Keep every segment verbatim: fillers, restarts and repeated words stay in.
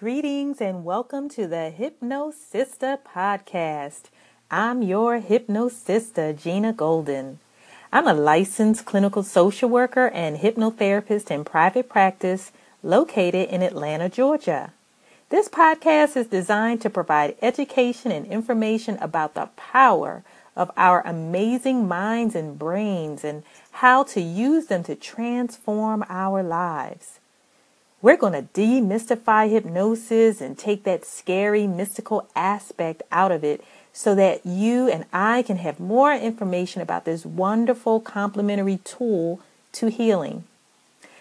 Greetings and welcome to the Hypnosista podcast. I'm your Hypnosista, Gina Golden. I'm a licensed clinical social worker and hypnotherapist in private practice located in Atlanta, Georgia. This podcast is designed to provide education and information about the power of our amazing minds and brains and how to use them to transform our lives. We're going to demystify hypnosis and take that scary, mystical aspect out of it so that you and I can have more information about this wonderful complementary tool to healing.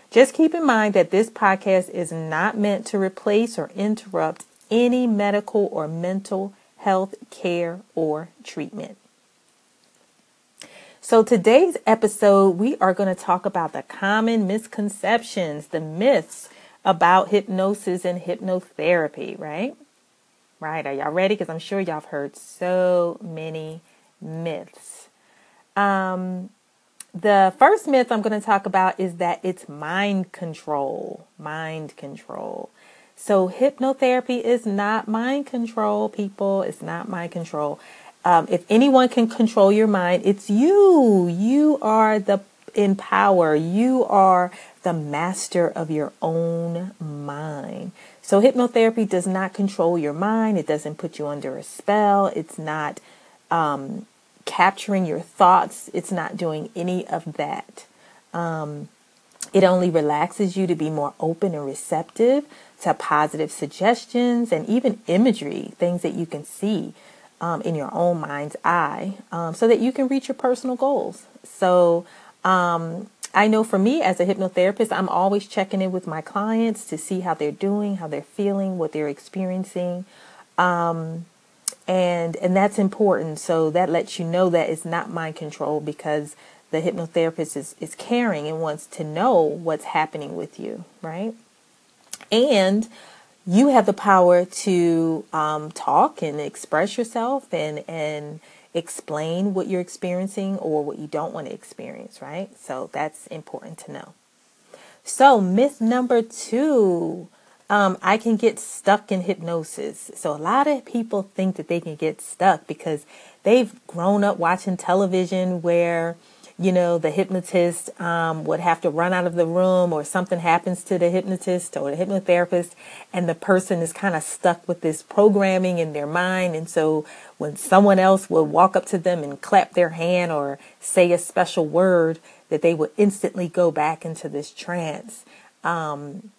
Just keep in mind that this podcast is not meant to replace or interrupt any medical or mental health care or treatment. So today's episode, we are going to talk about the common misconceptions, the myths, about hypnosis and hypnotherapy, right? Right, are y'all ready? Because I'm sure y'all have heard so many myths. Um, the first myth I'm going to talk about is that it's mind control, mind control. So hypnotherapy is not mind control, people. It's not mind control. Um, if anyone can control your mind, it's you. You are the in power. You are the master of your own mind. So hypnotherapy does not control your mind. It doesn't put you under a spell. It's not um, capturing your thoughts. It's not doing any of that. Um, it only relaxes you to be more open and receptive to positive suggestions and even imagery, things that you can see um, in your own mind's eye um, so that you can reach your personal goals. So um, I know for me as a hypnotherapist, I'm always checking in with my clients to see how they're doing, how they're feeling, what they're experiencing. Um, and and that's important. So that lets you know that it's not mind control because the hypnotherapist is, is caring and wants to know what's happening with you, right? And you have the power to um, talk and express yourself and and explain what you're experiencing or what you don't want to experience, right? So that's important to know. So myth number two, um, I can get stuck in hypnosis. So a lot of people think that they can get stuck because they've grown up watching television where, you know, the hypnotist um, would have to run out of the room or something happens to the hypnotist or the hypnotherapist and the person is kind of stuck with this programming in their mind. And so when someone else would walk up to them and clap their hand or say a special word, that they would instantly go back into this trance. Um,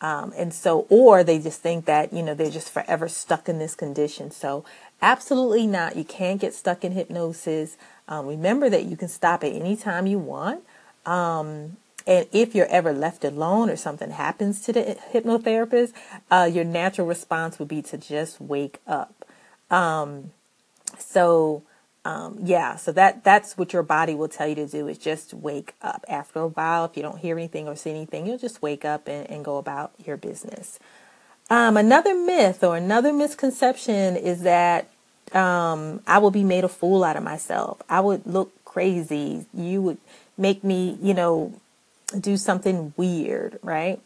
um, and so, or they just think that, you know, they're just forever stuck in this condition. So absolutely not. You can't get stuck in hypnosis. Um, remember that you can stop at any time you want. Um, and if you're ever left alone or something happens to the hypnotherapist, uh, your natural response would be to just wake up. Um, so, um, yeah, so that, that's what your body will tell you to do is just wake up. After a while, if you don't hear anything or see anything, you'll just wake up and, and go about your business. Um, another myth or another misconception is that Um, I would be made a fool out of myself. I would look crazy. You would make me, you know, do something weird, right?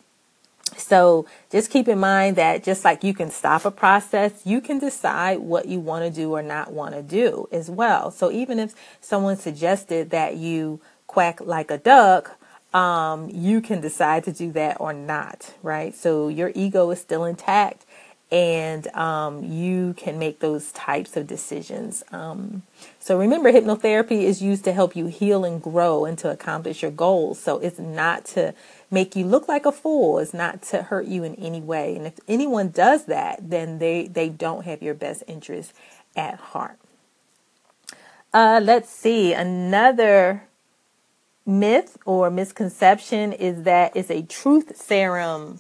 So just keep in mind that just like you can stop a process, you can decide what you want to do or not want to do as well. So even if someone suggested that you quack like a duck, um, you can decide to do that or not, right? So your ego is still intact. And um, you can make those types of decisions. Um, so remember, hypnotherapy is used to help you heal and grow and to accomplish your goals. So it's not to make you look like a fool. It's not to hurt you in any way. And if anyone does that, then they, they don't have your best interest at heart. Uh, let's see. Another myth or misconception is that it's a truth serum.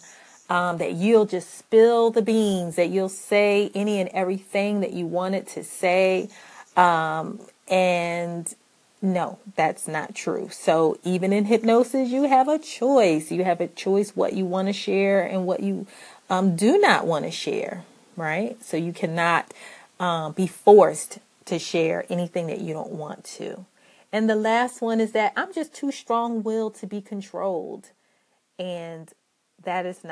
Um, that you'll just spill the beans, that you'll say any and everything that you wanted to say. Um, and no, that's not true. So even in hypnosis, you have a choice. You have a choice what you want to share and what you um, do not want to share, right? So you cannot um, be forced to share anything that you don't want to. And the last one is that I'm just too strong-willed to be controlled. And that is not.